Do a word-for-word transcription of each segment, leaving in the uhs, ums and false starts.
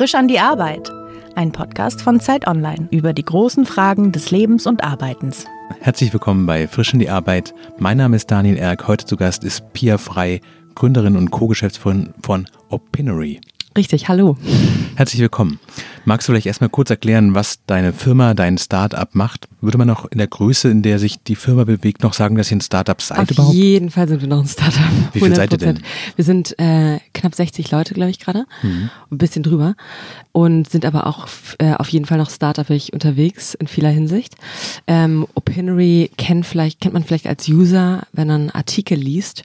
Frisch an die Arbeit. Ein Podcast von Zeit Online über die großen Fragen des Lebens und Arbeitens. Herzlich willkommen bei Frisch an die Arbeit. Mein Name ist Daniel Erk. Heute zu Gast ist Pia Frey, Gründerin und Co-Geschäftsführerin von Opinary. Richtig, hallo. Herzlich willkommen. Magst du vielleicht erstmal kurz erklären, was deine Firma, dein Start-up macht? Würde man noch in der Größe, in der sich die Firma bewegt, noch sagen, dass ihr ein Start-up seid Auf überhaupt? Auf jeden Fall sind wir noch ein Start-up. Wie viel seid ihr denn? Wir sind äh, knapp sechzig Leute, glaube ich, gerade. Mhm. Ein bisschen drüber. Und sind aber auch äh, auf jeden Fall noch start-upig unterwegs in vieler Hinsicht. Ähm, Opinary kennt, vielleicht, kennt man vielleicht als User, wenn man Artikel liest,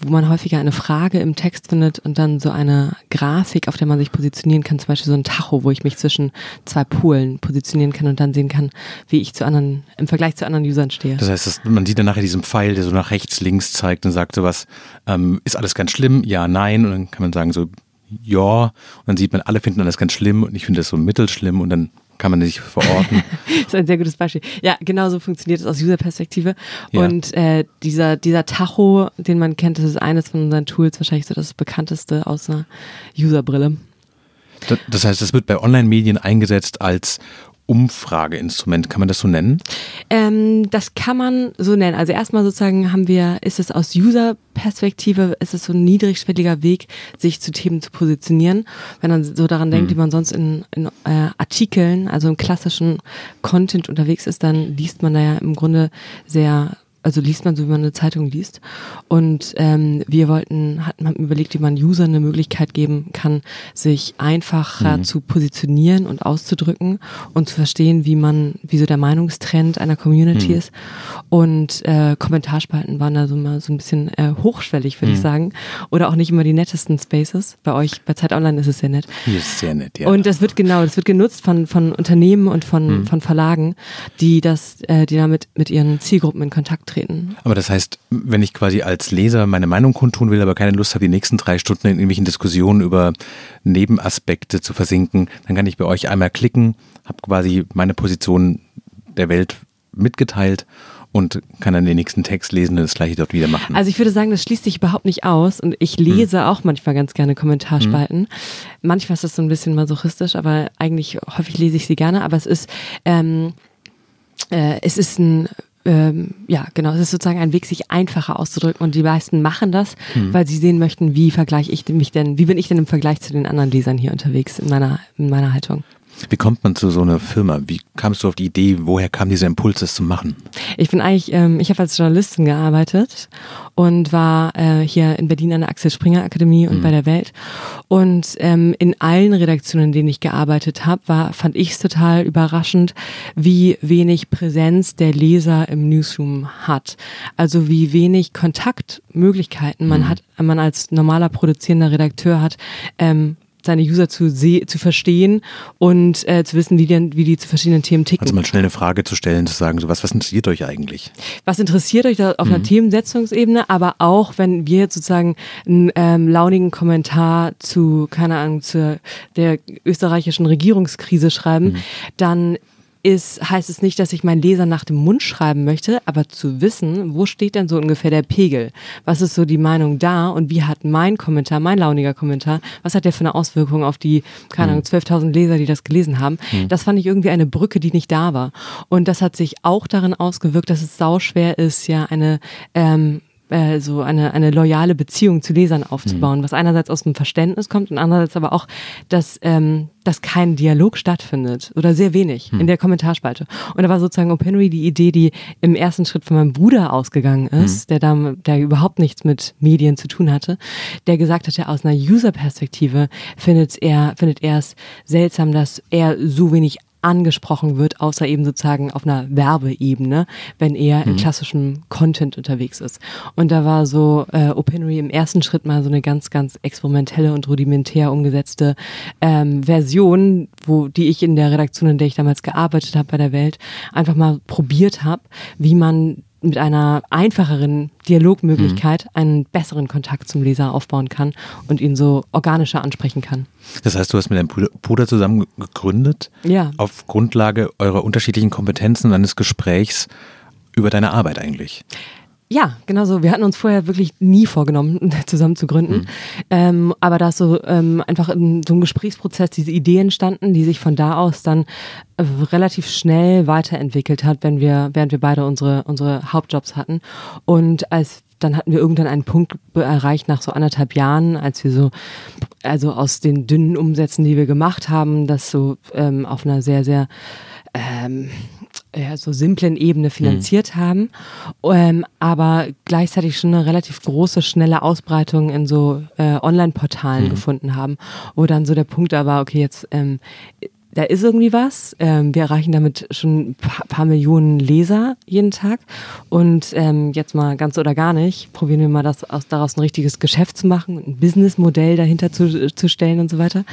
wo man häufiger eine Frage im Text findet und dann so eine Grafik, auf der man sich positionieren kann, zum Beispiel so ein Tacho, wo ich mich zwischen zwei Polen positionieren kann und dann sehen kann, wie ich zu anderen, im Vergleich zu anderen Usern stehe. Das heißt, man sieht dann nachher diesen Pfeil, der so nach rechts, links zeigt und sagt sowas, ähm, ist alles ganz schlimm? Ja, nein. Und dann kann man sagen so, ja. Und dann sieht man, alle finden alles ganz schlimm und ich finde das so mittelschlimm und dann kann man sich verorten. Das ist ein sehr gutes Beispiel. Ja, genau so funktioniert es aus User-Perspektive. Ja. Und äh, dieser, dieser Tacho, den man kennt, das ist eines von unseren Tools, wahrscheinlich so das bekannteste aus einer User-Brille. Das, das heißt, das wird bei Online-Medien eingesetzt als Umfrageinstrument, kann man das so nennen? Ähm, das kann man so nennen. Also erstmal sozusagen haben wir, ist es aus User-Perspektive, ist es so ein niedrigschwelliger Weg, sich zu Themen zu positionieren. Wenn man so daran denkt, hm. wie man sonst in, in äh, Artikeln, also im klassischen Content unterwegs ist, dann liest man da ja im Grunde sehr, also liest man so, wie man eine Zeitung liest. Und ähm, wir wollten, hatten haben überlegt, wie man Usern eine Möglichkeit geben kann, sich einfacher mhm. zu positionieren und auszudrücken und zu verstehen, wie man, wie so der Meinungstrend einer Community mhm. ist. Und äh, Kommentarspalten waren da so mal so ein bisschen äh, hochschwellig, würde mhm. ich sagen. Oder auch nicht immer die nettesten Spaces. Bei euch, bei Zeit Online ist es sehr nett. Hier ist sehr nett, ja. Und das wird genau, das wird genutzt von, von Unternehmen und von, mhm. von Verlagen, die das, äh, die damit mit ihren Zielgruppen in Kontakt treten. Aber das heißt, wenn ich quasi als Leser meine Meinung kundtun will, aber keine Lust habe, die nächsten drei Stunden in irgendwelchen Diskussionen über Nebenaspekte zu versinken, dann kann ich bei euch einmal klicken, habe quasi meine Position der Welt mitgeteilt und kann dann den nächsten Text lesen und das gleiche dort wieder machen. Also ich würde sagen, das schließt sich überhaupt nicht aus und ich lese hm. auch manchmal ganz gerne Kommentarspalten. Hm. Manchmal ist das so ein bisschen masochistisch, aber eigentlich häufig lese ich sie gerne, aber es ist, ähm, äh, es ist ein ja, genau, es ist sozusagen ein Weg, sich einfacher auszudrücken und die meisten machen das, mhm. weil sie sehen möchten, wie vergleiche ich mich denn, wie bin ich denn im Vergleich zu den anderen Lesern hier unterwegs in meiner, in meiner Haltung. Wie kommt man zu so einer Firma? Wie kamst du auf die Idee? Woher kam dieser Impuls, das zu machen? Ich bin eigentlich, ähm, ich habe als Journalistin gearbeitet und war äh, hier in Berlin an der Axel Springer Akademie und mhm. bei der Welt. Und ähm, in allen Redaktionen, in denen ich gearbeitet habe, war fand ich es total überraschend, wie wenig Präsenz der Leser im Newsroom hat. Also wie wenig Kontaktmöglichkeiten man mhm. hat, man als normaler produzierender Redakteur hat, ähm, seine User zu se- zu verstehen und äh, zu wissen, wie die, wie die zu verschiedenen Themen ticken. Also mal schnell eine Frage zu stellen, zu sagen, so was, was interessiert euch eigentlich? Was interessiert euch da auf mhm. einer Themensetzungsebene, aber auch, wenn wir jetzt sozusagen einen ähm, launigen Kommentar zu, keine Ahnung, zu der österreichischen Regierungskrise schreiben, mhm. dann ist, heißt es nicht, dass ich meinen Leser nach dem Mund schreiben möchte, aber zu wissen, wo steht denn so ungefähr der Pegel? Was ist so die Meinung da und wie hat mein Kommentar, mein launiger Kommentar, was hat der für eine Auswirkung auf die, keine Ahnung, zwölftausend Leser, die das gelesen haben? Mhm. Das fand ich irgendwie eine Brücke, die nicht da war. Und das hat sich auch darin ausgewirkt, dass es sauschwer ist, ja, eine, ähm, äh, so eine, eine loyale Beziehung zu Lesern aufzubauen, mhm. was einerseits aus dem Verständnis kommt und andererseits aber auch, dass, ähm, dass kein Dialog stattfindet oder sehr wenig hm. in der Kommentarspalte. Und da war sozusagen Opinary die Idee, die im ersten Schritt von meinem Bruder ausgegangen ist, hm. der da der überhaupt nichts mit Medien zu tun hatte, der gesagt hatte, aus einer User-Perspektive findet er, findet er es seltsam, dass er so wenig angesprochen wird, außer eben sozusagen auf einer Werbeebene, wenn er hm. in klassischem Content unterwegs ist. Und da war so äh, Opinary im ersten Schritt mal so eine ganz, ganz experimentelle und rudimentär umgesetzte ähm, Version, wo die ich in der Redaktion, in der ich damals gearbeitet habe bei der Welt, einfach mal probiert habe, wie man mit einer einfacheren Dialogmöglichkeit mhm. einen besseren Kontakt zum Leser aufbauen kann und ihn so organischer ansprechen kann. Das heißt, du hast mit deinem Bruder zusammen gegründet, ja. auf Grundlage eurer unterschiedlichen Kompetenzen und eines Gesprächs über deine Arbeit eigentlich. Ja, genau so. Wir hatten uns vorher wirklich nie vorgenommen, zusammen zu gründen. Mhm. Ähm, aber da ist so ähm, einfach in so einem Gesprächsprozess diese Idee entstanden, die sich von da aus dann äh, relativ schnell weiterentwickelt hat, wenn wir, während wir beide unsere, unsere Hauptjobs hatten. Und als dann hatten wir irgendwann einen Punkt erreicht nach so anderthalb Jahren, als wir so, also aus den dünnen Umsätzen, die wir gemacht haben, das so ähm, auf einer sehr, sehr ähm, ja, so simplen Ebene finanziert mhm. haben, ähm, aber gleichzeitig schon eine relativ große, schnelle Ausbreitung in so äh, Online-Portalen mhm. gefunden haben, wo dann so der Punkt da war, okay, jetzt ähm, da ist irgendwie was. Ähm, wir erreichen damit schon ein paar, paar Millionen Leser jeden Tag. Und ähm, jetzt mal ganz oder gar nicht, probieren wir mal das aus, daraus ein richtiges Geschäft zu machen, ein Businessmodell dahinter zu, zu stellen und so weiter.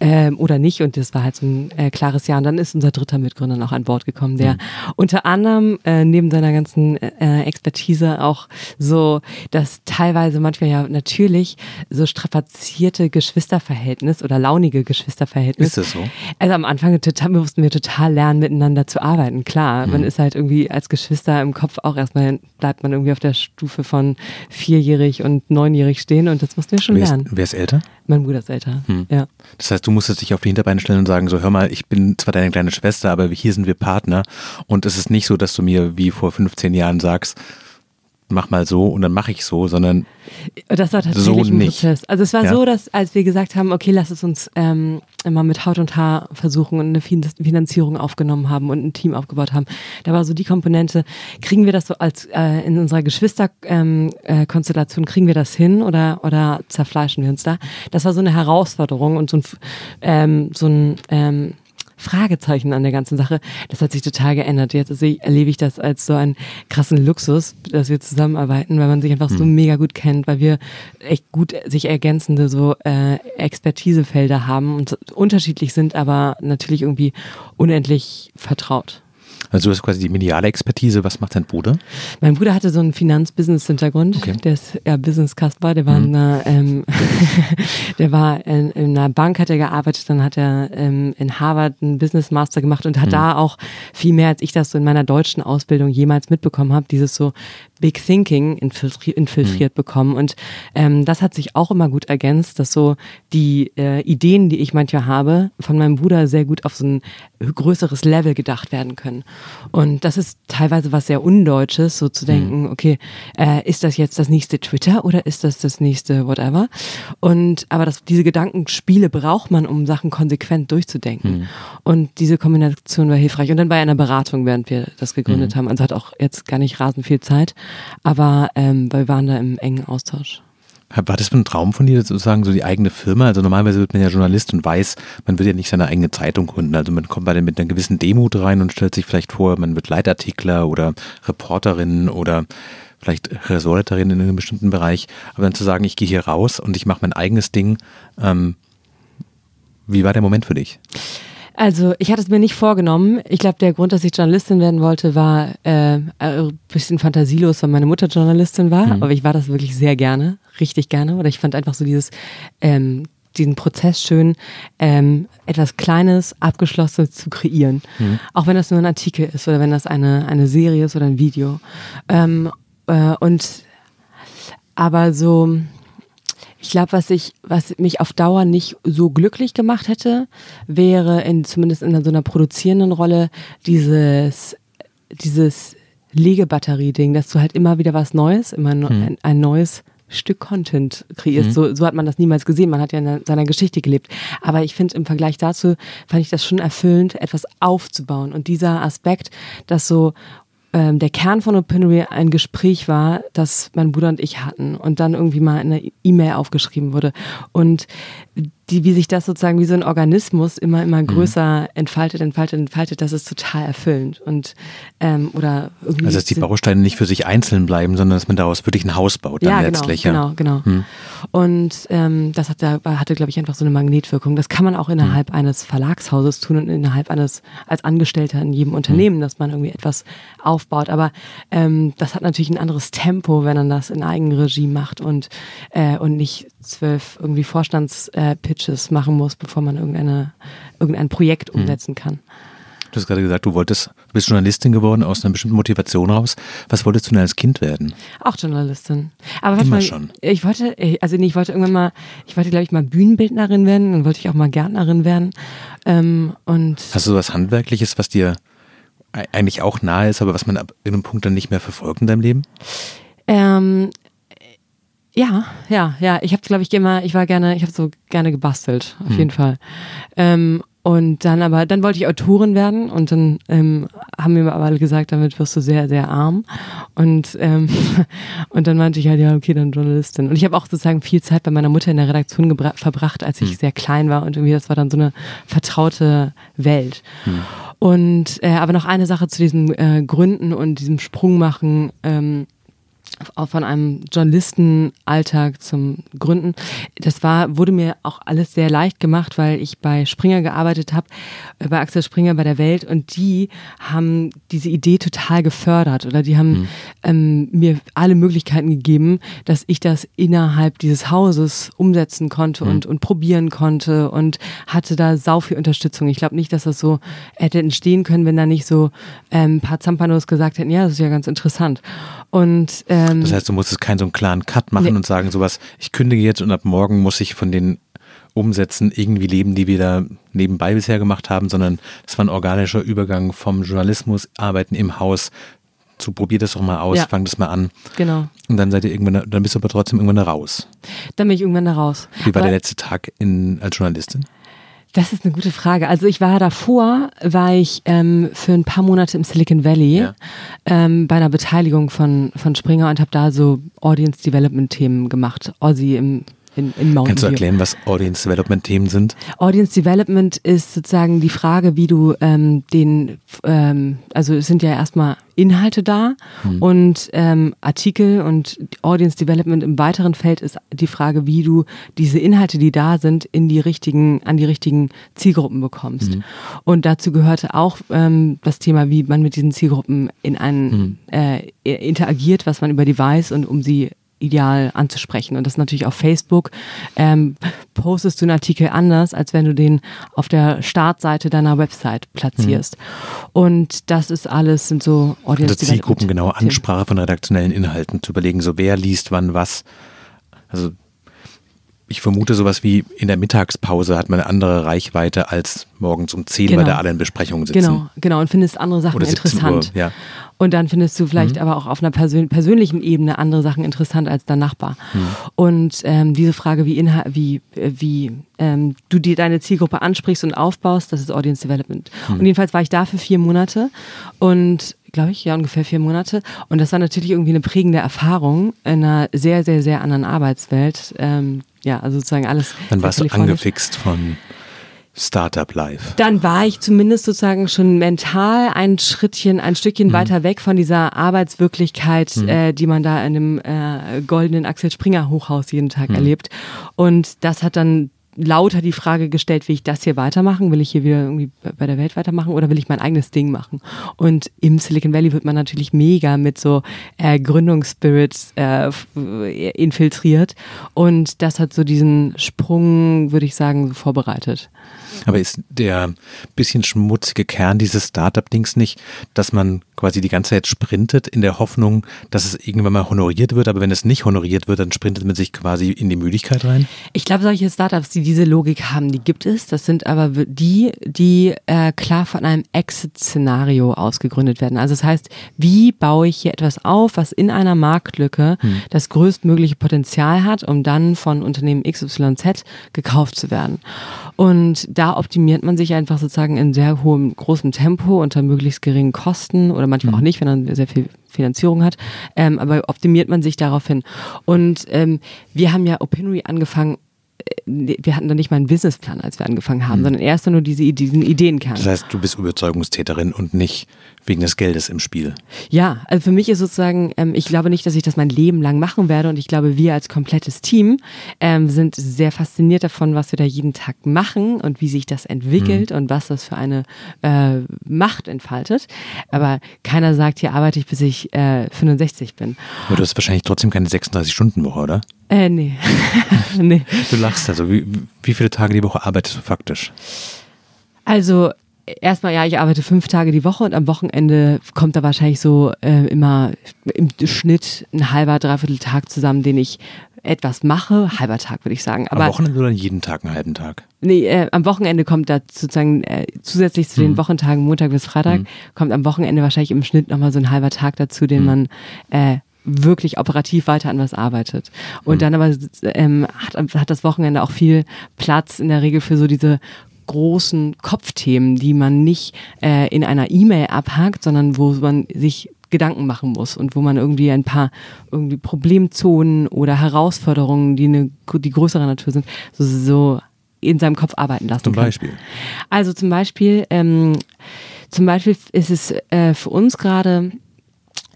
Ähm, oder nicht. Und das war halt so ein äh, klares Ja. Und dann ist unser dritter Mitgründer noch an Bord gekommen, der mhm. unter anderem äh, neben seiner ganzen äh, Expertise auch so, dass teilweise manchmal ja natürlich so strapazierte Geschwisterverhältnis oder launige Geschwisterverhältnis. Ist das so? Also am Am Anfang total, mussten wir total lernen, miteinander zu arbeiten. Klar, man ist halt irgendwie als Geschwister im Kopf auch erstmal, bleibt man irgendwie auf der Stufe von vierjährig und neunjährig stehen und das mussten wir schon wer ist, lernen. Wer ist älter? Mein Bruder ist älter, hm. ja. Das heißt, du musstest dich auf die Hinterbeine stellen und sagen, so hör mal, ich bin zwar deine kleine Schwester, aber hier sind wir Partner und es ist nicht so, dass du mir wie vor fünfzehn Jahren sagst, mach mal so und dann mache ich so, sondern das war tatsächlich so ein nicht. Prozess. Also es war ja. so, dass als wir gesagt haben, okay, lass es uns ähm, immer mit Haut und Haar versuchen und eine Finanzierung aufgenommen haben und ein Team aufgebaut haben, da war so die Komponente, kriegen wir das so als äh, in unserer Geschwisterkonstellation, ähm, äh, kriegen wir das hin oder, oder zerfleischen wir uns da? Das war so eine Herausforderung und so ein, ähm, so ein ähm, Fragezeichen an der ganzen Sache. Das hat sich total geändert. Jetzt erlebe ich das als so einen krassen Luxus, dass wir zusammenarbeiten, weil man sich einfach mhm. so mega gut kennt, weil wir echt gut sich ergänzende so äh, Expertisefelder haben und unterschiedlich sind, aber natürlich irgendwie unendlich vertraut. Also du hast quasi die mediale Expertise. Was macht dein Bruder? Mein Bruder hatte so einen Finanz-Business-Hintergrund. Okay. Der ist ja Business-Kasper. Der war, mhm. in, einer, ähm, der war in, in einer Bank, hat er gearbeitet. Dann hat er ähm, in Harvard einen Business-Master gemacht und hat mhm. da auch viel mehr, als ich das so in meiner deutschen Ausbildung jemals mitbekommen habe, dieses so Big Thinking infiltri- infiltriert mhm. bekommen. Und ähm, das hat sich auch immer gut ergänzt, dass so die äh, Ideen, die ich manchmal habe, von meinem Bruder sehr gut auf so ein größeres Level gedacht werden können. Und das ist teilweise was sehr Undeutsches, so zu denken, okay, äh, ist das jetzt das nächste Twitter oder ist das das nächste whatever? Und aber das, diese Gedankenspiele braucht man, um Sachen konsequent durchzudenken. Mhm. Und diese Kombination war hilfreich. Und dann bei einer Beratung, während wir das gegründet mhm. haben, also hat auch jetzt gar nicht rasend viel Zeit, aber ähm, wir waren da im engen Austausch. War das ein Traum von dir, sozusagen so die eigene Firma? Also normalerweise wird man ja Journalist und weiß, man wird ja nicht seine eigene Zeitung gründen. Also man kommt bei mit einer gewissen Demut rein und stellt sich vielleicht vor, man wird Leitartikler oder Reporterin oder vielleicht Ressortleiterin in einem bestimmten Bereich. Aber dann zu sagen, ich gehe hier raus und ich mache mein eigenes Ding. Ähm, wie war der Moment für dich? Also ich hatte es mir nicht vorgenommen. Ich glaube, der Grund, dass ich Journalistin werden wollte, war äh, ein bisschen fantasielos, weil meine Mutter Journalistin war. Mhm. Aber ich war das wirklich sehr gerne, richtig gerne. Oder ich fand einfach so dieses, ähm, diesen Prozess schön, ähm, etwas Kleines, Abgeschlossenes zu kreieren. Mhm. Auch wenn das nur ein Artikel ist oder wenn das eine, eine Serie ist oder ein Video. Ähm, äh, und aber so... Ich glaube, was ich, was mich auf Dauer nicht so glücklich gemacht hätte, wäre in, zumindest in so einer produzierenden Rolle dieses, dieses Legebatterie-Ding, dass du halt immer wieder was Neues, immer hm. ein, ein neues Stück Content kreierst. Mhm. So, so hat man das niemals gesehen. Man hat ja in seiner Geschichte gelebt. Aber ich finde im Vergleich dazu, fand ich das schon erfüllend, etwas aufzubauen. Und dieser Aspekt, dass so ähm, der Kern von Opinary ein Gespräch war, das mein Bruder und ich hatten und dann irgendwie mal in einer E-Mail aufgeschrieben wurde. Und die, wie sich das sozusagen wie so ein Organismus immer, immer größer mhm. entfaltet, entfaltet, entfaltet, das ist total erfüllend. Und, ähm, oder irgendwie also dass die Bausteine nicht für sich einzeln bleiben, sondern dass man daraus wirklich ein Haus baut dann ja, letztlich. Genau, ja, genau, genau. Mhm. Und ähm, das hat, hatte, glaube ich, einfach so eine Magnetwirkung. Das kann man auch innerhalb mhm. eines Verlagshauses tun und innerhalb eines, als Angestellter in jedem Unternehmen, mhm. dass man irgendwie etwas aufbaut. Aber ähm, das hat natürlich ein anderes Tempo, wenn man das in Eigenregie macht und, äh, und nicht zwölf irgendwie Vorstands- äh, Pitches machen muss, bevor man irgendeine, irgendein Projekt umsetzen kann. Du hast gerade gesagt, du wolltest, bist Journalistin geworden aus einer bestimmten Motivation raus. Was wolltest du denn als Kind werden? Auch Journalistin. Aber Immer mal, schon. Ich wollte, also nee, ich wollte irgendwann mal, ich wollte, glaube ich, mal Bühnenbildnerin werden, dann wollte ich auch mal Gärtnerin werden. Ähm, und Hast du was Handwerkliches, was dir eigentlich auch nahe ist, aber was man ab irgendeinem Punkt dann nicht mehr verfolgt in deinem Leben? Ähm, Ja, ja, ja. Ich habe, glaube ich, immer, ich war gerne, ich habe so gerne gebastelt, auf mhm. jeden Fall. Ähm, und dann aber, dann wollte ich Autorin werden und dann ähm, haben mir aber alle gesagt, damit wirst du sehr, sehr arm. Und ähm, und dann meinte ich halt, ja, okay, dann Journalistin. Und ich habe auch sozusagen viel Zeit bei meiner Mutter in der Redaktion gebra- verbracht, als ich mhm. sehr klein war und irgendwie, das war dann so eine vertraute Welt. Mhm. Und, äh, aber noch eine Sache zu diesem äh, Gründen und diesem Sprung machen, ähm, auch von einem Journalistenalltag zum Gründen. Das war, wurde mir auch alles sehr leicht gemacht, weil ich bei Springer gearbeitet habe, bei Axel Springer, bei der Welt, und die haben diese Idee total gefördert oder die haben mhm. ähm, mir alle Möglichkeiten gegeben, dass ich das innerhalb dieses Hauses umsetzen konnte mhm. und, und probieren konnte und hatte da sau viel Unterstützung. Ich glaube nicht, dass das so hätte entstehen können, wenn da nicht so ähm, ein paar Zampanos gesagt hätten, ja, das ist ja ganz interessant. Und äh, das heißt, du musstest keinen so einen klaren Cut machen nee. und sagen sowas, ich kündige jetzt und ab morgen muss ich von den Umsätzen irgendwie leben, die wir da nebenbei bisher gemacht haben, sondern es war ein organischer Übergang vom Journalismus, Arbeiten im Haus, zu probier das doch mal aus, ja. fang das mal an. Genau. Und dann seid ihr irgendwann, dann bist du aber trotzdem irgendwann da raus. Dann bin ich irgendwann da raus. Wie war aber der letzte Tag in, als Journalistin? Das ist eine gute Frage. Also ich war davor, war ich ähm, für ein paar Monate im Silicon Valley ja. ähm, bei einer Beteiligung von, von Springer und habe da so Audience Development Themen gemacht. Aussie im In, in Kannst du erklären, was Audience-Development-Themen sind? Audience-Development ist sozusagen die Frage, wie du ähm, den, ähm, also es sind ja erstmal Inhalte da hm. und ähm, Artikel, und Audience-Development im weiteren Feld ist die Frage, wie du diese Inhalte, die da sind, in die richtigen, an die richtigen Zielgruppen bekommst. Hm. Und dazu gehörte auch ähm, das Thema, wie man mit diesen Zielgruppen in einen hm. äh, interagiert, was man über die weiß und um sie ideal anzusprechen. Und das natürlich auf Facebook. Ähm, postest du einen Artikel anders, als wenn du den auf der Startseite deiner Website platzierst. Mhm. Und das ist alles, sind so Audience-Development. Also zielgruppengenaue Ansprache von redaktionellen Inhalten, zu überlegen, so wer liest wann was. Also ich vermute, sowas wie in der Mittagspause hat man eine andere Reichweite als morgens um zehn, genau. weil da alle in Besprechungen sitzen. Genau, genau, und findest andere Sachen interessant. Uhr, ja. Und dann findest du vielleicht mhm. aber auch auf einer persön- persönlichen Ebene andere Sachen interessant als dein Nachbar. Mhm. Und ähm, diese Frage, wie, Inha- wie, äh, wie ähm, du dir deine Zielgruppe ansprichst und aufbaust, das ist Audience Development. Mhm. Und jedenfalls war ich da für vier Monate und glaube ich, ja, ungefähr vier Monate. Und das war natürlich irgendwie eine prägende Erfahrung in einer sehr, sehr, sehr anderen Arbeitswelt. Ähm, ja, also sozusagen alles. Dann warst du angefixt von Startup Life. Dann war ich zumindest sozusagen schon mental ein Schrittchen, ein Stückchen mhm. weiter weg von dieser Arbeitswirklichkeit, mhm. äh, die man da in dem äh, goldenen Axel Springer Hochhaus jeden Tag mhm. erlebt. Und das hat dann lauter die Frage gestellt, will ich das hier weitermachen? Will ich hier wieder irgendwie bei der Welt weitermachen oder will ich mein eigenes Ding machen? Und im Silicon Valley wird man natürlich mega mit so äh, Gründungsspirits äh, infiltriert, und das hat so diesen Sprung, würde ich sagen, so vorbereitet. Aber ist der bisschen schmutzige Kern dieses Startup-Dings nicht, dass man quasi die ganze Zeit sprintet in der Hoffnung, dass es irgendwann mal honoriert wird, aber wenn es nicht honoriert wird, dann sprintet man sich quasi in die Müdigkeit rein? Ich glaube, solche Startups, die diese Logik haben, die gibt es. Das sind aber die, die äh, klar von einem Exit-Szenario ausgegründet werden. Also das heißt, wie baue ich hier etwas auf, was in einer Marktlücke hm. das größtmögliche Potenzial hat, um dann von Unternehmen X Y Z gekauft zu werden. Und da optimiert man sich einfach sozusagen in sehr hohem, großem Tempo unter möglichst geringen Kosten oder manchmal auch nicht, wenn man sehr viel Finanzierung hat, ähm, aber optimiert man sich darauf hin. Und ähm, wir haben ja Opinary angefangen, wir hatten da nicht mal einen Businessplan, als wir angefangen haben, mhm. sondern erst nur diese, diesen Ideenkern. Das heißt, du bist Überzeugungstäterin und nicht wegen des Geldes im Spiel. Ja, also für mich ist sozusagen, ähm, ich glaube nicht, dass ich das mein Leben lang machen werde, und ich glaube, wir als komplettes Team ähm, sind sehr fasziniert davon, was wir da jeden Tag machen und wie sich das entwickelt mhm. und was das für eine äh, Macht entfaltet. Aber keiner sagt, hier arbeite ich, bis ich äh, fünfundsechzig bin. Aber du hast wahrscheinlich trotzdem keine sechsunddreißig-Stunden-Woche, oder? Äh, nee. nee. Du lachst also. Wie, wie viele Tage die Woche arbeitest du faktisch? Also erstmal, ja, ich arbeite fünf Tage die Woche und am Wochenende kommt da wahrscheinlich so äh, immer im Schnitt ein halber, dreiviertel Tag zusammen, den ich etwas mache. Halber Tag, würde ich sagen. Aber am Wochenende oder jeden Tag einen halben Tag? Nee, äh, am Wochenende kommt da sozusagen äh, zusätzlich zu den mhm. Wochentagen, Montag bis Freitag, mhm. kommt am Wochenende wahrscheinlich im Schnitt nochmal so ein halber Tag dazu, den mhm. man äh, wirklich operativ weiter an was arbeitet. Und mhm. dann aber ähm, hat, hat das Wochenende auch viel Platz in der Regel für so diese großen Kopfthemen, die man nicht äh, in einer E-Mail abhakt, sondern wo man sich Gedanken machen muss und wo man irgendwie ein paar irgendwie Problemzonen oder Herausforderungen, die eine die größerer Natur sind, so, so in seinem Kopf arbeiten lassen kann. Zum Beispiel? Also zum Beispiel, ähm, zum Beispiel ist es äh, für uns gerade,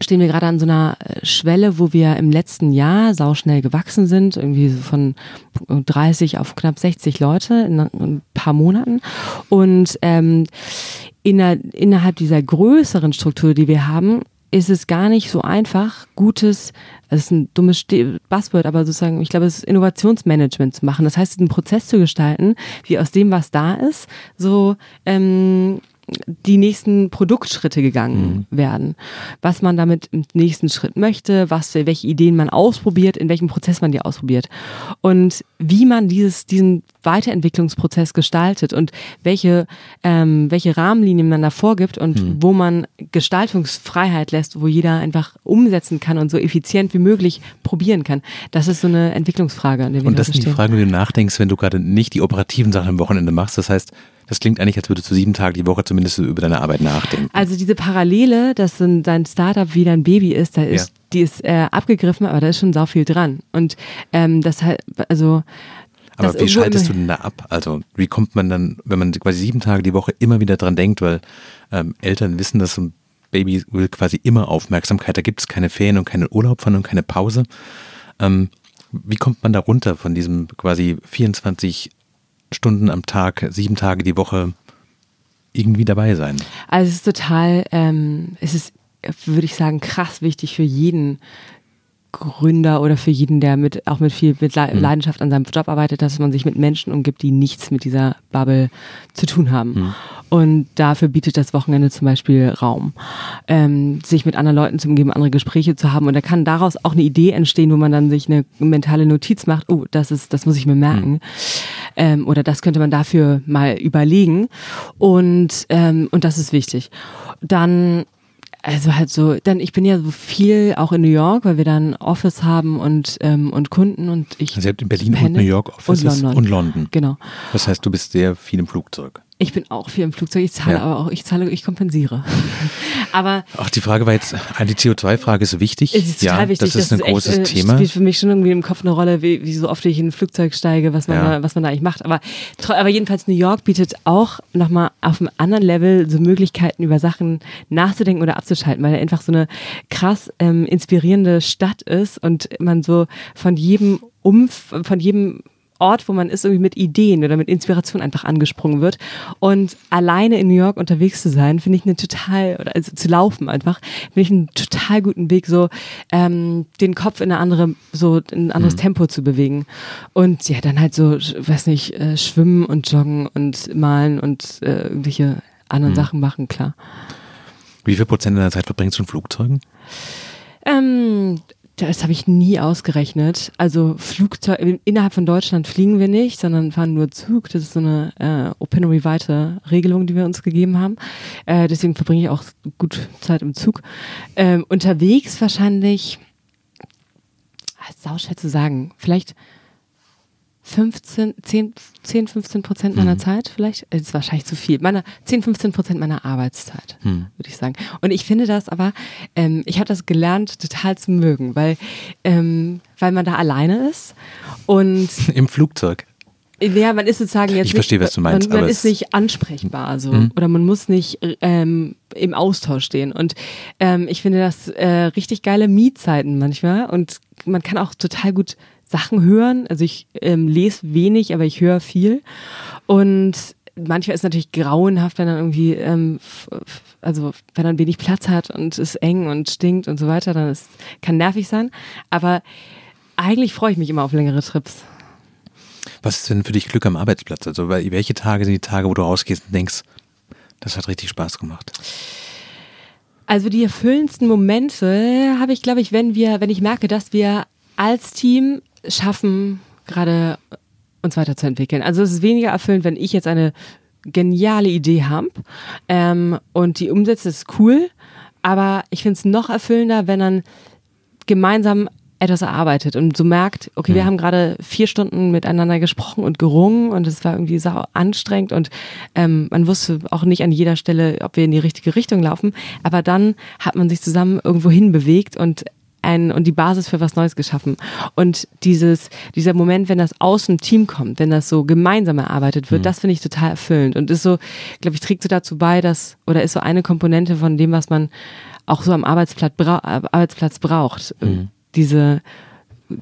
stehen wir gerade an so einer Schwelle, wo wir im letzten Jahr sauschnell gewachsen sind, irgendwie so von dreißig auf knapp sechzig Leute in ein paar Monaten. Und ähm, inner, innerhalb dieser größeren Struktur, die wir haben, ist es gar nicht so einfach, gutes, das ist ein dummes Buzzword, aber sozusagen, ich glaube, es ist Innovationsmanagement zu machen. Das heißt, einen Prozess zu gestalten, wie aus dem, was da ist, so ähm, die nächsten Produktschritte gegangen mhm. werden. Was man damit im nächsten Schritt möchte, was, welche Ideen man ausprobiert, in welchem Prozess man die ausprobiert. Und wie man dieses, diesen Weiterentwicklungsprozess gestaltet und welche, ähm, welche Rahmenlinien man da vorgibt und mhm. wo man Gestaltungsfreiheit lässt, wo jeder einfach umsetzen kann und so effizient wie möglich probieren kann. Das ist so eine Entwicklungsfrage, an der wir Und das sind stehen. Die Fragen, die du nachdenkst, wenn du gerade nicht die operativen Sachen am Wochenende machst. Das heißt, das klingt eigentlich, als würdest du sieben Tage die Woche zumindest über deine Arbeit nachdenken. Also diese Parallele, dass dein Startup wie dein Baby ist, da ist, ja. die ist äh, abgegriffen, aber da ist schon sau viel dran. Und ähm, das halt, also... Aber das wie schaltest du denn da ab? Also wie kommt man dann, wenn man quasi sieben Tage die Woche immer wieder dran denkt, weil ähm, Eltern wissen, dass ein Baby will quasi immer Aufmerksamkeit, da gibt es keine Ferien und keinen Urlaub von und keine Pause. Ähm, wie kommt man da runter von diesem quasi vierundzwanzig Stunden am Tag, sieben Tage die Woche irgendwie dabei sein? Also es ist total, ähm, es ist, würde ich sagen, krass wichtig für jeden Gründer oder für jeden, der mit auch mit viel mit Leidenschaft an seinem Job arbeitet, dass man sich mit Menschen umgibt, die nichts mit dieser Bubble zu tun haben. Mhm. Und dafür bietet das Wochenende zum Beispiel Raum, ähm, sich mit anderen Leuten zu umgeben, andere Gespräche zu haben. Und da kann daraus auch eine Idee entstehen, wo man dann sich eine mentale Notiz macht, oh, das ist, das muss ich mir merken. Mhm. Ähm, oder das könnte man dafür mal überlegen. Und, ähm, und das ist wichtig. Dann Also halt so, dann ich bin ja so viel auch in New York, weil wir da ein Office haben und, ähm, und Kunden und ich. Also ihr habt in Berlin und New York Offices und London. und London. Genau. Das heißt, du bist sehr viel im Flugzeug. Ich bin auch viel im Flugzeug, ich zahle ja. aber auch, ich zahle, ich kompensiere. aber Ach, die Frage war jetzt, die C O zwei Frage ist wichtig. Ist total ja, wichtig. Das ist das ein ist großes echt, Thema. Das spielt für mich schon irgendwie im Kopf eine Rolle, wie, wie so oft ich in ein Flugzeug steige, was man, ja. da, was man da eigentlich macht. Aber, aber jedenfalls New York bietet auch nochmal auf einem anderen Level so Möglichkeiten, über Sachen nachzudenken oder abzuschalten, weil er einfach so eine krass ähm, inspirierende Stadt ist und man so von jedem Umf, von jedem Ort, wo man ist, irgendwie mit Ideen oder mit Inspiration einfach angesprungen wird. Und alleine in New York unterwegs zu sein, finde ich eine total, oder also zu laufen einfach, finde ich einen total guten Weg, so ähm, den Kopf in eine andere, so in ein anderes mhm. Tempo zu bewegen. Und ja, dann halt so, weiß nicht, äh, schwimmen und joggen und malen und äh, irgendwelche anderen mhm. Sachen machen, klar. Wie viel Prozent deiner Zeit verbringst du in Flugzeugen? Ähm... Das habe ich nie ausgerechnet. Also Flugzeug, innerhalb von Deutschland fliegen wir nicht, sondern fahren nur Zug. Das ist so eine äh, Opinary-weite Regelung, die wir uns gegeben haben. Äh, deswegen verbringe ich auch gut Zeit im Zug. Ähm, unterwegs wahrscheinlich, ist sauschwer zu sagen, vielleicht fünfzehn, zehn, zehn, fünfzehn Prozent meiner mhm. Zeit vielleicht, das ist wahrscheinlich zu viel, meiner, zehn, fünfzehn Prozent meiner Arbeitszeit, mhm. würde ich sagen. Und ich finde das aber, ähm, ich habe das gelernt, total zu mögen, weil, ähm, weil man da alleine ist und... Im Flugzeug. Ja, man ist sozusagen jetzt ich verstehe, nicht, was du meinst, man, man ist nicht ansprechbar so mhm. oder man muss nicht ähm, im Austausch stehen und ähm, ich finde das äh, richtig geile Mietzeiten manchmal und man kann auch total gut Sachen hören, also ich ähm, lese wenig, aber ich höre viel und manchmal ist es natürlich grauenhaft, wenn dann irgendwie, ähm, f- f- also wenn dann wenig Platz hat und es eng und stinkt und so weiter, dann ist, kann nervig sein, aber eigentlich freue ich mich immer auf längere Trips. Was ist denn für dich Glück am Arbeitsplatz? Also welche Tage sind die Tage, wo du rausgehst und denkst, Das hat richtig Spaß gemacht. Also die erfüllendsten Momente habe ich, glaube ich, wenn wir, wenn ich merke, dass wir als Team schaffen, gerade uns weiterzuentwickeln. Also es ist weniger erfüllend, wenn ich jetzt eine geniale Idee habe ähm, und die umsetze, ist cool, aber ich finde es noch erfüllender, wenn dann gemeinsam etwas erarbeitet und so merkt, okay, wir haben gerade vier Stunden miteinander gesprochen und gerungen und es war irgendwie sau anstrengend und ähm, man wusste auch nicht an jeder Stelle, ob wir in die richtige Richtung laufen, aber dann hat man sich zusammen irgendwo hin bewegt und Ein, und die Basis für was Neues geschaffen. Und dieses, dieser Moment, wenn das aus dem Team kommt, wenn das so gemeinsam erarbeitet wird, mhm. das finde ich total erfüllend und ist so, glaube ich, trägt so dazu bei, dass, oder ist so eine Komponente von dem, was man auch so am Arbeitsplatz, bra- Arbeitsplatz braucht. Mhm. Diese,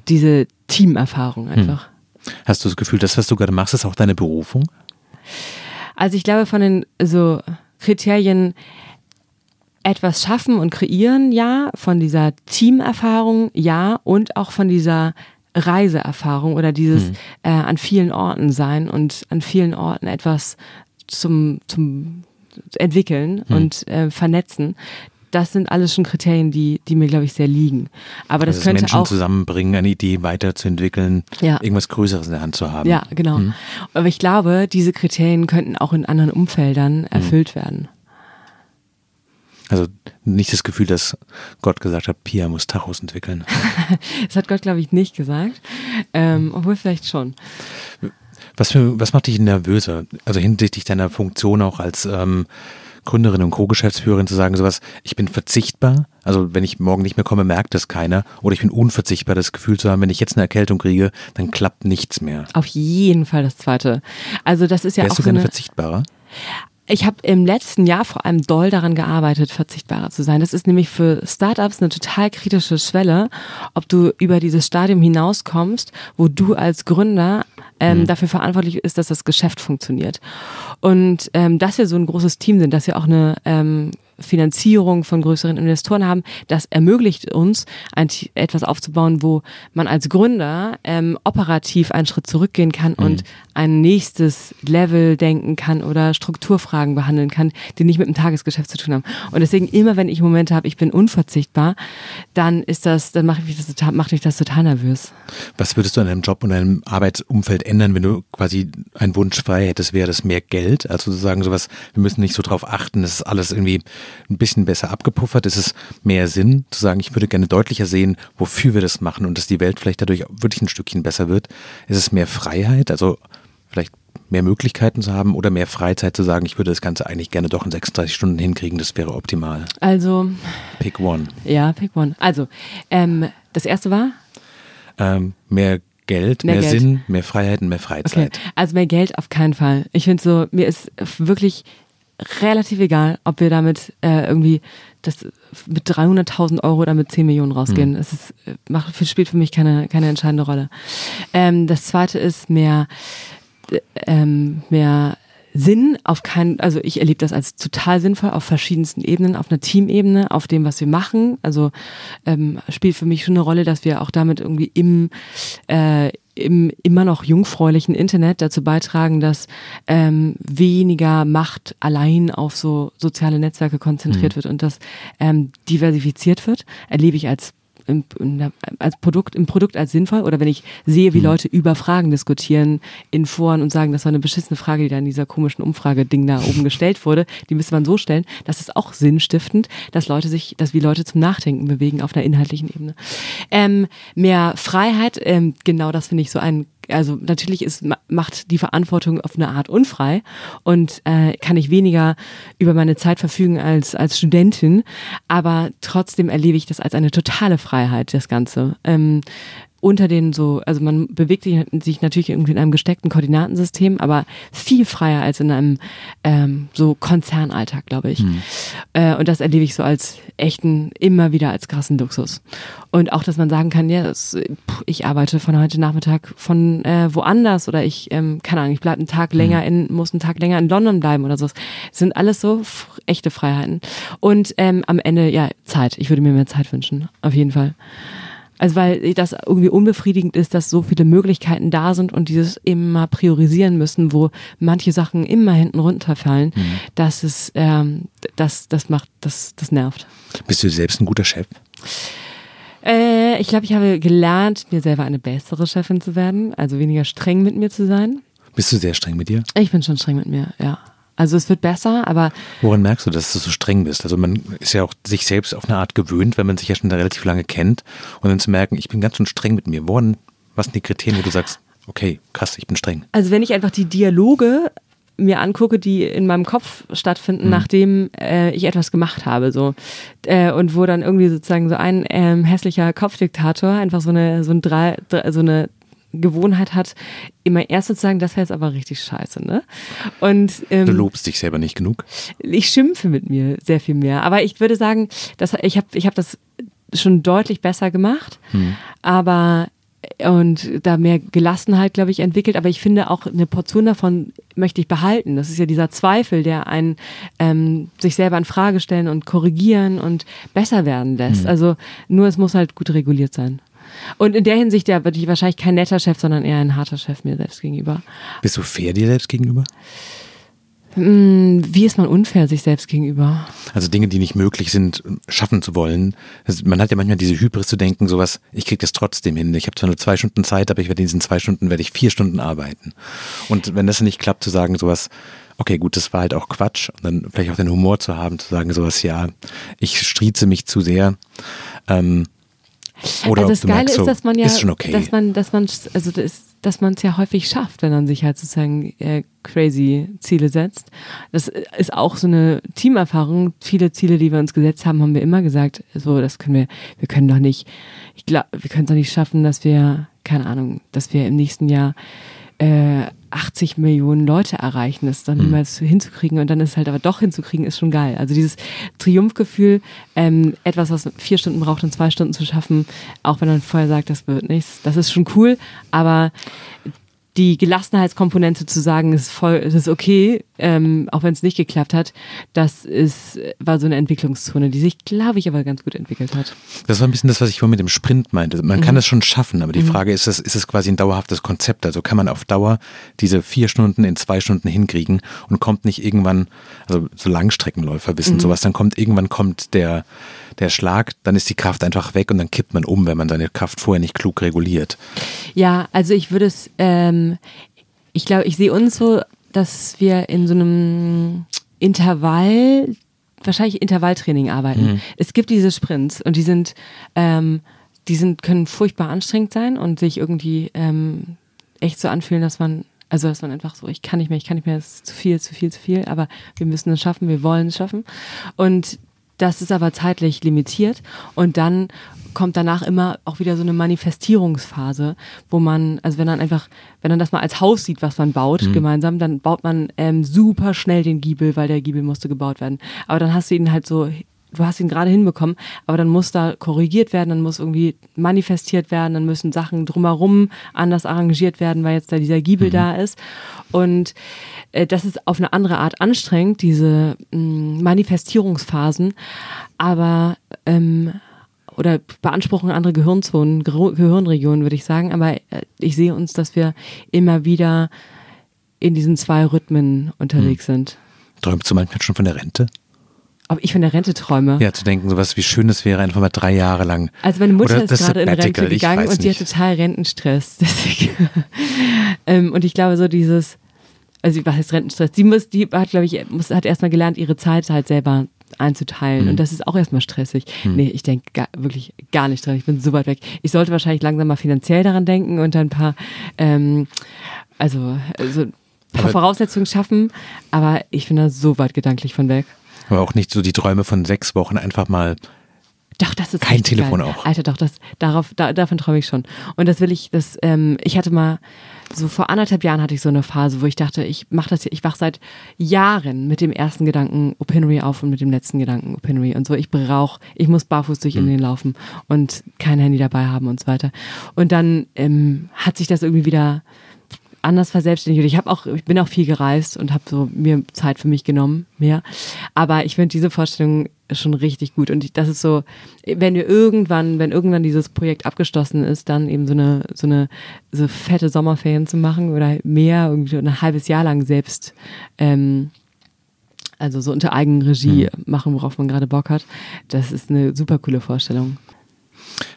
diese Teamerfahrung einfach. Mhm. Hast du das Gefühl, das, was du gerade machst, ist auch deine Berufung? Also ich glaube, von den so Kriterien, etwas schaffen und kreieren, ja, von dieser Teamerfahrung, ja, und auch von dieser Reiseerfahrung oder dieses mhm. äh, an vielen Orten sein und an vielen Orten etwas zum, zum entwickeln mhm. und äh, vernetzen. Das sind alles schon Kriterien, die, die mir, glaube ich, sehr liegen. Aber das also könnte Menschen auch zusammenbringen, eine Idee weiterzuentwickeln, ja. irgendwas Größeres in der Hand zu haben. Ja, genau. Mhm. Aber ich glaube, diese Kriterien könnten auch in anderen Umfeldern erfüllt mhm. werden. Also nicht das Gefühl, dass Gott gesagt hat, Pia muss Tachos entwickeln. Das hat Gott, glaube ich, nicht gesagt. Ähm, obwohl vielleicht schon. Was, für, was macht dich nervöser? Also hinsichtlich deiner Funktion auch als ähm, Gründerin und Co-Geschäftsführerin zu sagen, sowas, ich bin verzichtbar. Also wenn ich morgen nicht mehr komme, merkt das keiner. Oder ich bin unverzichtbar, das Gefühl zu haben, wenn ich jetzt eine Erkältung kriege, dann klappt nichts mehr. Auf jeden Fall das Zweite. Also das ist ja Wärst auch so eine... Wärst du gerne verzichtbarer? Ich habe im letzten Jahr vor allem doll daran gearbeitet, verzichtbarer zu sein. Das ist nämlich für Startups eine total kritische Schwelle, ob du über dieses Stadium hinauskommst, wo du als Gründer ähm, mhm. dafür verantwortlich bist, dass das Geschäft funktioniert. Und ähm, dass wir so ein großes Team sind, dass wir auch eine ähm, Finanzierung von größeren Investoren haben, das ermöglicht uns, ein, etwas aufzubauen, wo man als Gründer ähm, operativ einen Schritt zurückgehen kann mhm. und ein nächstes Level denken kann oder Strukturfragen behandeln kann, die nicht mit dem Tagesgeschäft zu tun haben. Und deswegen immer, wenn ich Momente habe, ich bin unverzichtbar, dann ist das, dann macht mich das total, macht mich das total nervös. Was würdest du an deinem Job und deinem Arbeitsumfeld ändern, wenn du quasi einen Wunsch frei hättest, wäre das mehr Geld? Also sozusagen sowas, wir müssen nicht so drauf achten, das ist alles irgendwie ein bisschen besser abgepuffert, ist es mehr Sinn zu sagen, ich würde gerne deutlicher sehen, wofür wir das machen und dass die Welt vielleicht dadurch wirklich ein Stückchen besser wird. Ist es mehr Freiheit, also vielleicht mehr Möglichkeiten zu haben oder mehr Freizeit zu sagen, ich würde das Ganze eigentlich gerne doch in sechsunddreißig Stunden hinkriegen, das wäre optimal. Also Pick one. Ja, pick one. Also, ähm, das erste war? Ähm, mehr Geld, mehr, mehr Geld. Sinn, mehr Freiheiten, mehr Freizeit. Okay. Also mehr Geld auf keinen Fall. Ich finde so, mir ist wirklich relativ egal, ob wir damit äh, irgendwie das mit dreihunderttausend Euro oder mit zehn Millionen rausgehen. Mhm. Es ist, macht, spielt für mich keine, keine entscheidende Rolle. Ähm, das zweite ist mehr, äh, ähm, mehr Sinn auf keinen, also ich erlebe das als total sinnvoll auf verschiedensten Ebenen, auf einer Teamebene, auf dem, was wir machen. Also ähm, spielt für mich schon eine Rolle, dass wir auch damit irgendwie im äh, im immer noch jungfräulichen Internet dazu beitragen, dass ähm, weniger Macht allein auf so soziale Netzwerke konzentriert mhm. wird und dass ähm, diversifiziert wird, erlebe ich als im, als Produkt, im Produkt als sinnvoll. Oder wenn ich sehe, wie mhm. Leute über Fragen diskutieren in Foren und sagen, das war eine beschissene Frage, die da in dieser komischen Umfrage-Ding da oben gestellt wurde, die müsste man so stellen, das ist auch sinnstiftend, dass Leute sich, dass wir Leute zum Nachdenken bewegen auf einer inhaltlichen Ebene. Ähm, mehr Freiheit, ähm, genau das finde ich so ein, also natürlich ist, macht die Verantwortung auf eine Art unfrei und äh, kann ich weniger über meine Zeit verfügen als, als Studentin, aber trotzdem erlebe ich das als eine totale Freiheit, das Ganze. Ähm, unter den so, also man bewegt sich, sich natürlich irgendwie in einem gesteckten Koordinatensystem, aber viel freier als in einem ähm, so Konzernalltag, glaube ich. Mhm. Äh, und das erlebe ich so als echten, immer wieder als krassen Luxus. Und auch, dass man sagen kann, ja, das, ich arbeite von heute Nachmittag von äh, woanders oder ich, ähm, keine Ahnung, ich bleibe einen Tag länger in, muss einen Tag länger in London bleiben oder so. Das sind alles so f- echte Freiheiten. Und ähm, am Ende, ja, Zeit. Ich würde mir mehr Zeit wünschen, auf jeden Fall. Also weil das irgendwie unbefriedigend ist, dass so viele Möglichkeiten da sind und dieses immer priorisieren müssen, wo manche Sachen immer hinten runterfallen, mhm. das ist, ähm, das, das macht, das, das nervt. Bist du selbst ein guter Chef? Äh, ich glaube, ich habe gelernt, mir selber eine bessere Chefin zu werden, also weniger streng mit mir zu sein. Bist du sehr streng mit dir? Ich bin schon streng mit mir, ja. Also es wird besser, aber... Woran merkst du, dass du so streng bist? Also man ist ja auch sich selbst auf eine Art gewöhnt, wenn man sich ja schon relativ lange kennt und dann zu merken, ich bin ganz schön streng mit mir. Woran, was sind die Kriterien, wo du sagst, okay, krass, ich bin streng? Also wenn ich einfach die Dialoge mir angucke, die in meinem Kopf stattfinden, mhm. nachdem äh, ich etwas gemacht habe, so äh, und wo dann irgendwie sozusagen so ein ähm, hässlicher Kopfdiktator einfach so eine so ein drei, drei, so eine Gewohnheit hat, immer erst sozusagen, das wäre jetzt aber richtig scheiße, ne? Und, ähm, du lobst dich selber nicht genug? Ich schimpfe mit mir sehr viel mehr, aber ich würde sagen, das, ich habe ich hab das schon deutlich besser gemacht, hm. aber und da mehr Gelassenheit, glaube ich, entwickelt, aber ich finde auch eine Portion davon möchte ich behalten. Das ist ja dieser Zweifel, der einen ähm, sich selber in Frage stellen und korrigieren und besser werden lässt. Hm. Also nur es muss halt gut reguliert sein. Und in der Hinsicht, ja, bin ich wahrscheinlich kein netter Chef, sondern eher ein harter Chef mir selbst gegenüber. Bist du fair dir selbst gegenüber? Wie ist man unfair sich selbst gegenüber? Also Dinge, die nicht möglich sind, schaffen zu wollen. Also man hat ja manchmal diese Hybris zu denken, sowas, ich kriege das trotzdem hin. Ich habe zwar nur zwei Stunden Zeit, aber ich werde in diesen zwei Stunden, werde ich vier Stunden arbeiten. Und wenn das nicht klappt, zu sagen sowas, okay, gut, das war halt auch Quatsch. Und dann vielleicht auch den Humor zu haben, zu sagen sowas, ja, ich strieze mich zu sehr. Ähm, Oder also das Geile merkst, so, ist, dass man ja, okay. dass man, dass man, also das, dass man es ja häufig schafft, wenn man sich halt sozusagen äh, crazy Ziele setzt. Das ist auch so eine Teamerfahrung. Viele Ziele, die wir uns gesetzt haben, haben wir immer gesagt, so, das können wir, wir können doch nicht, ich glaube, wir können es doch nicht schaffen, dass wir, keine Ahnung, dass wir im nächsten Jahr äh, achtzig Millionen Leute erreichen, das dann niemals mhm. hinzukriegen und dann ist halt aber doch hinzukriegen, ist schon geil. Also dieses Triumphgefühl, ähm, etwas, was vier Stunden braucht und zwei Stunden zu schaffen, auch wenn man vorher sagt, das wird nichts, das ist schon cool, aber die Gelassenheitskomponente zu sagen, es ist voll, es ist okay, ähm, auch wenn es nicht geklappt hat, das ist, war so eine Entwicklungszone, die sich, glaube ich, aber ganz gut entwickelt hat. Das war ein bisschen das, was ich vorhin mit dem Sprint meinte. Man mhm. kann das schon schaffen, aber die mhm. Frage ist, das, ist es quasi ein dauerhaftes Konzept? Also kann man auf Dauer diese vier Stunden in zwei Stunden hinkriegen und kommt nicht irgendwann, also so Langstreckenläufer wissen mhm. sowas, dann kommt irgendwann kommt der, der Schlag, dann ist die Kraft einfach weg und dann kippt man um, wenn man seine Kraft vorher nicht klug reguliert. Ja, also ich würde es, ähm, ich glaube, ich sehe uns so, dass wir in so einem Intervall, wahrscheinlich Intervalltraining arbeiten. Mhm. Es gibt diese Sprints und die sind, ähm, die sind, können furchtbar anstrengend sein und sich irgendwie ähm, echt so anfühlen, dass man, also dass man einfach so, ich kann nicht mehr, ich kann nicht mehr, es ist zu viel, zu viel, zu viel, aber wir müssen es schaffen, wir wollen es schaffen. Und das ist aber zeitlich limitiert und dann kommt danach immer auch wieder so eine Manifestierungsphase, wo man, also wenn man einfach, wenn man das mal als Haus sieht, was man baut mhm. gemeinsam, dann baut man ähm, super schnell den Giebel, weil der Giebel musste gebaut werden. Aber dann hast du ihn halt so, du hast ihn gerade hinbekommen, aber dann muss da korrigiert werden, dann muss irgendwie manifestiert werden, dann müssen Sachen drumherum anders arrangiert werden, weil jetzt da dieser Giebel mhm. da ist. Und äh, das ist auf eine andere Art anstrengend, diese mh, Manifestierungsphasen, aber ähm, oder beanspruchen andere Gehirnzonen, Gehirnregionen, würde ich sagen. Aber ich sehe uns, dass wir immer wieder in diesen zwei Rhythmen unterwegs mhm. sind. Träumst du manchmal schon von der Rente? Ob ich von der Rente träume? Ja, zu denken, sowas wie schön es wäre, einfach mal drei Jahre lang. Also meine Mutter oder ist gerade in Rente gegangen und sie hat total Rentenstress. Und ich glaube so dieses, also was heißt Rentenstress? Sie muss, die hat, glaube ich, muss, hat erstmal gelernt, ihre Zeit halt selber einzuteilen mhm. und das ist auch erstmal stressig. Mhm. Nee, ich denke gar, wirklich gar nicht dran. Ich bin so weit weg. Ich sollte wahrscheinlich langsam mal finanziell daran denken und dann ein paar, ähm, also, also ein paar aber Voraussetzungen schaffen, aber ich bin da so weit gedanklich von weg. Aber auch nicht so die Träume von sechs Wochen einfach mal. Doch, das ist kein Telefon geil. Auch. Alter, doch, das, darauf, da, davon träume ich schon. Und das will ich, das, ähm, ich hatte mal, so vor anderthalb Jahren hatte ich so eine Phase, wo ich dachte, ich mache das, ich wache seit Jahren mit dem ersten Gedanken Opinary auf und mit dem letzten Gedanken Opinary und so. Ich brauche, ich muss barfuß durch mhm. Indien laufen und kein Handy dabei haben und so weiter. Und dann ähm, hat sich das irgendwie wieder anders verselbstständigt. Ich habe auch, ich bin auch viel gereist und habe so mir Zeit für mich genommen, mehr. Aber ich finde diese Vorstellung schon richtig gut. Und ich, das ist so, wenn wir irgendwann, wenn irgendwann dieses Projekt abgeschlossen ist, dann eben so eine, so eine, so fette Sommerferien zu machen oder mehr, irgendwie ein halbes Jahr lang selbst, ähm, also so unter Eigenregie mhm. machen, worauf man gerade Bock hat. Das ist eine super coole Vorstellung.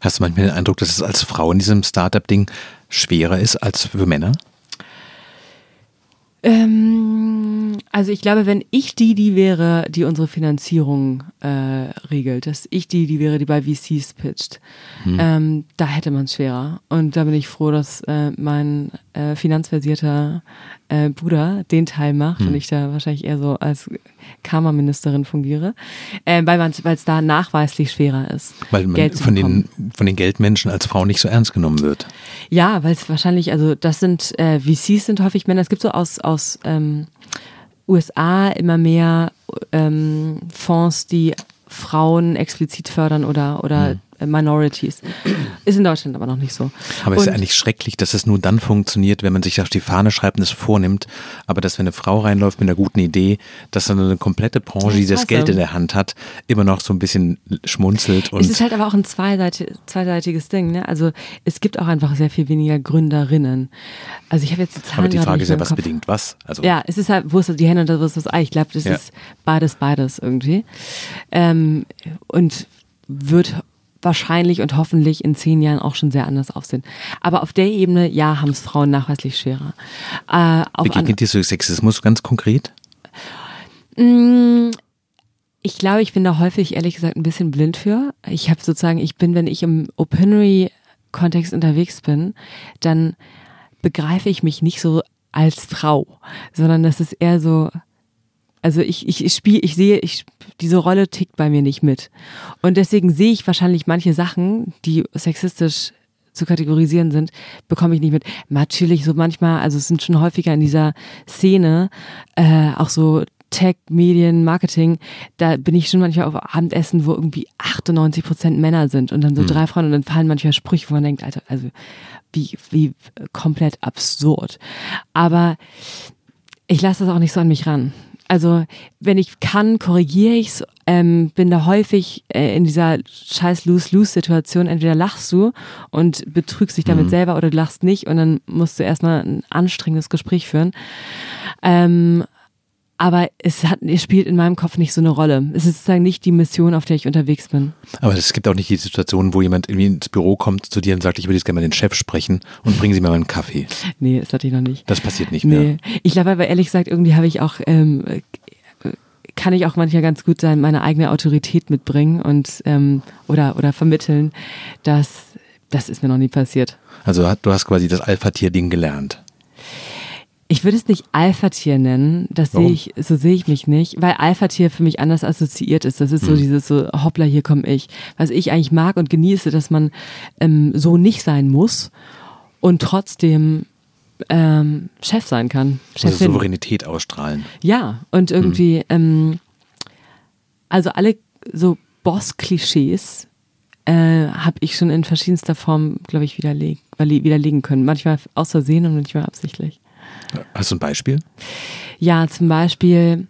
Hast du manchmal den Eindruck, dass es als Frau in diesem Startup-Ding schwerer ist als für Männer? Ähm, also ich glaube, wenn ich die, die wäre, die unsere Finanzierung äh, regelt, dass ich die, die wäre, die bei V Cs pitcht, hm. ähm, da hätte man es schwerer. Und da bin ich froh, dass äh, mein äh, finanzversierter äh, Bruder den Teil macht hm. und ich da wahrscheinlich eher so als Karma-Ministerin fungiere, äh, weil es da nachweislich schwerer ist. Weil man Geld von, den, von den Geldmenschen als Frau nicht so ernst genommen wird. Ja, weil es wahrscheinlich, also das sind, äh, V Cs sind häufig Männer, es gibt so aus, aus ähm, U S A immer mehr ähm, Fonds, die Frauen explizit fördern oder, oder mhm. Minorities. Ist in Deutschland aber noch nicht so. Aber es ist eigentlich schrecklich, dass es nur dann funktioniert, wenn man sich auf die Fahne schreibt und es vornimmt, aber dass wenn eine Frau reinläuft mit einer guten Idee, dass dann eine komplette Branche, die das Geld in der Hand hat, immer noch so ein bisschen schmunzelt. Und es ist halt aber auch ein zweiseitig, zweiseitiges Ding, ne? Also es gibt auch einfach sehr viel weniger Gründerinnen. Also ich habe jetzt die Zahlen. Aber die Frage ist ja, was bedingt was? Also ja, es ist halt, wo ist die Henne und wo ist das Ei? Ich glaube, das ja. ist beides, beides irgendwie. Ähm, und wird wahrscheinlich und hoffentlich in zehn Jahren auch schon sehr anders aussehen. Aber auf der Ebene, ja, haben es Frauen nachweislich schwerer. Äh, Begegnet dir so Sexismus ganz konkret? Ich glaube, ich bin da häufig, ehrlich gesagt, ein bisschen blind für. Ich habe sozusagen, ich bin, wenn ich im Opinary-Kontext unterwegs bin, dann begreife ich mich nicht so als Frau, sondern das ist eher so... Also ich ich ich spiele ich sehe ich diese Rolle tickt bei mir nicht mit und deswegen sehe ich wahrscheinlich manche Sachen, die sexistisch zu kategorisieren sind, bekomme ich nicht mit. Natürlich so manchmal, also es sind schon häufiger in dieser Szene äh, auch so Tech, Medien, Marketing, da bin ich schon manchmal auf Abendessen, wo irgendwie achtundneunzig Prozent Männer sind und dann so mhm. drei Frauen und dann fallen manchmal Sprüche, wo man denkt, Alter, also wie wie komplett absurd. Aber ich lasse das auch nicht so an mich ran. Also wenn ich kann, korrigiere ich es, ähm, bin da häufig äh, in dieser scheiß Lose-Lose-Situation, entweder lachst du und betrügst dich damit mhm. selber oder du lachst nicht und dann musst du erstmal ein anstrengendes Gespräch führen. Ähm, aber es, hat, es spielt in meinem Kopf nicht so eine Rolle. Es ist sozusagen nicht die Mission, auf der ich unterwegs bin. Aber es gibt auch nicht die Situation, wo jemand irgendwie ins Büro kommt zu dir und sagt, ich würde jetzt gerne mal den Chef sprechen und bringen Sie mir mal einen Kaffee. Nee, das hatte ich noch nicht. Das passiert nicht mehr. Nee. Ich glaube aber ehrlich gesagt, irgendwie habe ich auch, ähm, kann ich auch manchmal ganz gut sein, meine eigene Autorität mitbringen und ähm, oder, oder vermitteln. Das, das ist mir noch nie passiert. Also du hast quasi das Alpha-Tier-Ding gelernt. Ich würde es nicht Alpha-Tier nennen, das sehe ich, so sehe ich mich nicht, weil Alpha-Tier für mich anders assoziiert ist. Das ist so dieses so, hoppla, hier komme ich. Was ich eigentlich mag und genieße, dass man ähm, so nicht sein muss und trotzdem ähm, Chef sein kann. Chefin. Also Souveränität ausstrahlen. Ja, und irgendwie, mhm. ähm, also alle so Boss-Klischees äh, habe ich schon in verschiedenster Form, glaube ich, widerleg- widerlegen können. Manchmal aus Versehen und manchmal absichtlich. Hast du ein Beispiel? Ja, zum Beispiel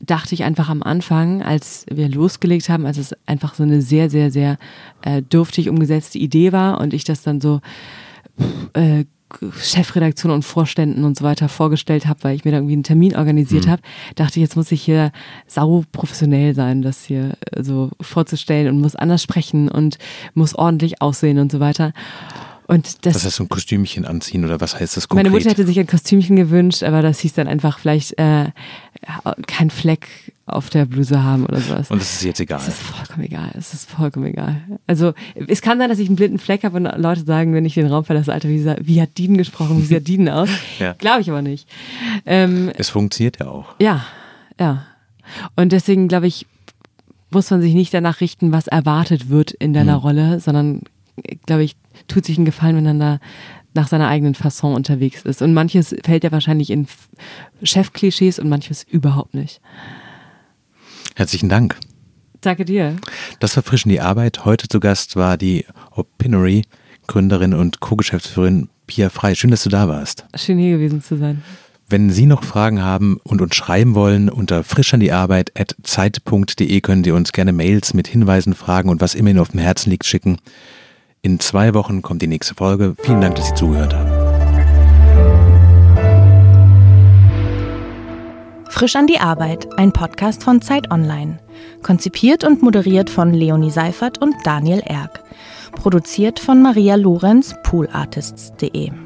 dachte ich einfach am Anfang, als wir losgelegt haben, als es einfach so eine sehr, sehr, sehr äh, dürftig umgesetzte Idee war und ich das dann so äh, Chefredaktion und Vorständen und so weiter vorgestellt habe, weil ich mir da irgendwie einen Termin organisiert mhm. habe, dachte ich, jetzt muss ich hier sau professionell sein, das hier äh, so vorzustellen und muss anders sprechen und muss ordentlich aussehen und so weiter. Und das, was heißt so ein Kostümchen anziehen oder was heißt das konkret? Meine Mutter hätte sich ein Kostümchen gewünscht, aber das hieß dann einfach vielleicht äh, kein Fleck auf der Bluse haben oder sowas. Und das ist jetzt egal. Das ist vollkommen egal. Es ist vollkommen egal. Also es kann sein, dass ich einen blinden Fleck habe und Leute sagen, wenn ich den Raum verlasse, Alter, wie, wie hat Dien gesprochen, wie sah Dien aus? Ja. Glaube ich aber nicht. Ähm, es funktioniert ja auch. Ja, ja. Und deswegen glaube ich, muss man sich nicht danach richten, was erwartet wird in deiner mhm. Rolle, sondern glaube ich, tut sich einen Gefallen, wenn man da nach seiner eigenen Fasson unterwegs ist. Und manches fällt ja wahrscheinlich in Chefklischees und manches überhaupt nicht. Herzlichen Dank. Danke dir. Das war Frisch in die Arbeit. Heute zu Gast war die Opinary Gründerin und Co-Geschäftsführerin Pia Frey. Schön, dass du da warst. Schön, hier gewesen zu sein. Wenn Sie noch Fragen haben und uns schreiben wollen, unter frisch an die arbeit at zeit punkt de können Sie uns gerne Mails mit Hinweisen, Fragen und was immer Ihnen auf dem Herzen liegt schicken. In zwei Wochen kommt die nächste Folge. Vielen Dank, dass Sie zugehört haben. Frisch an die Arbeit, ein Podcast von Zeit Online. Konzipiert und moderiert von Leonie Seifert und Daniel Erk. Produziert von Maria Lorenz, poolartists punkt de.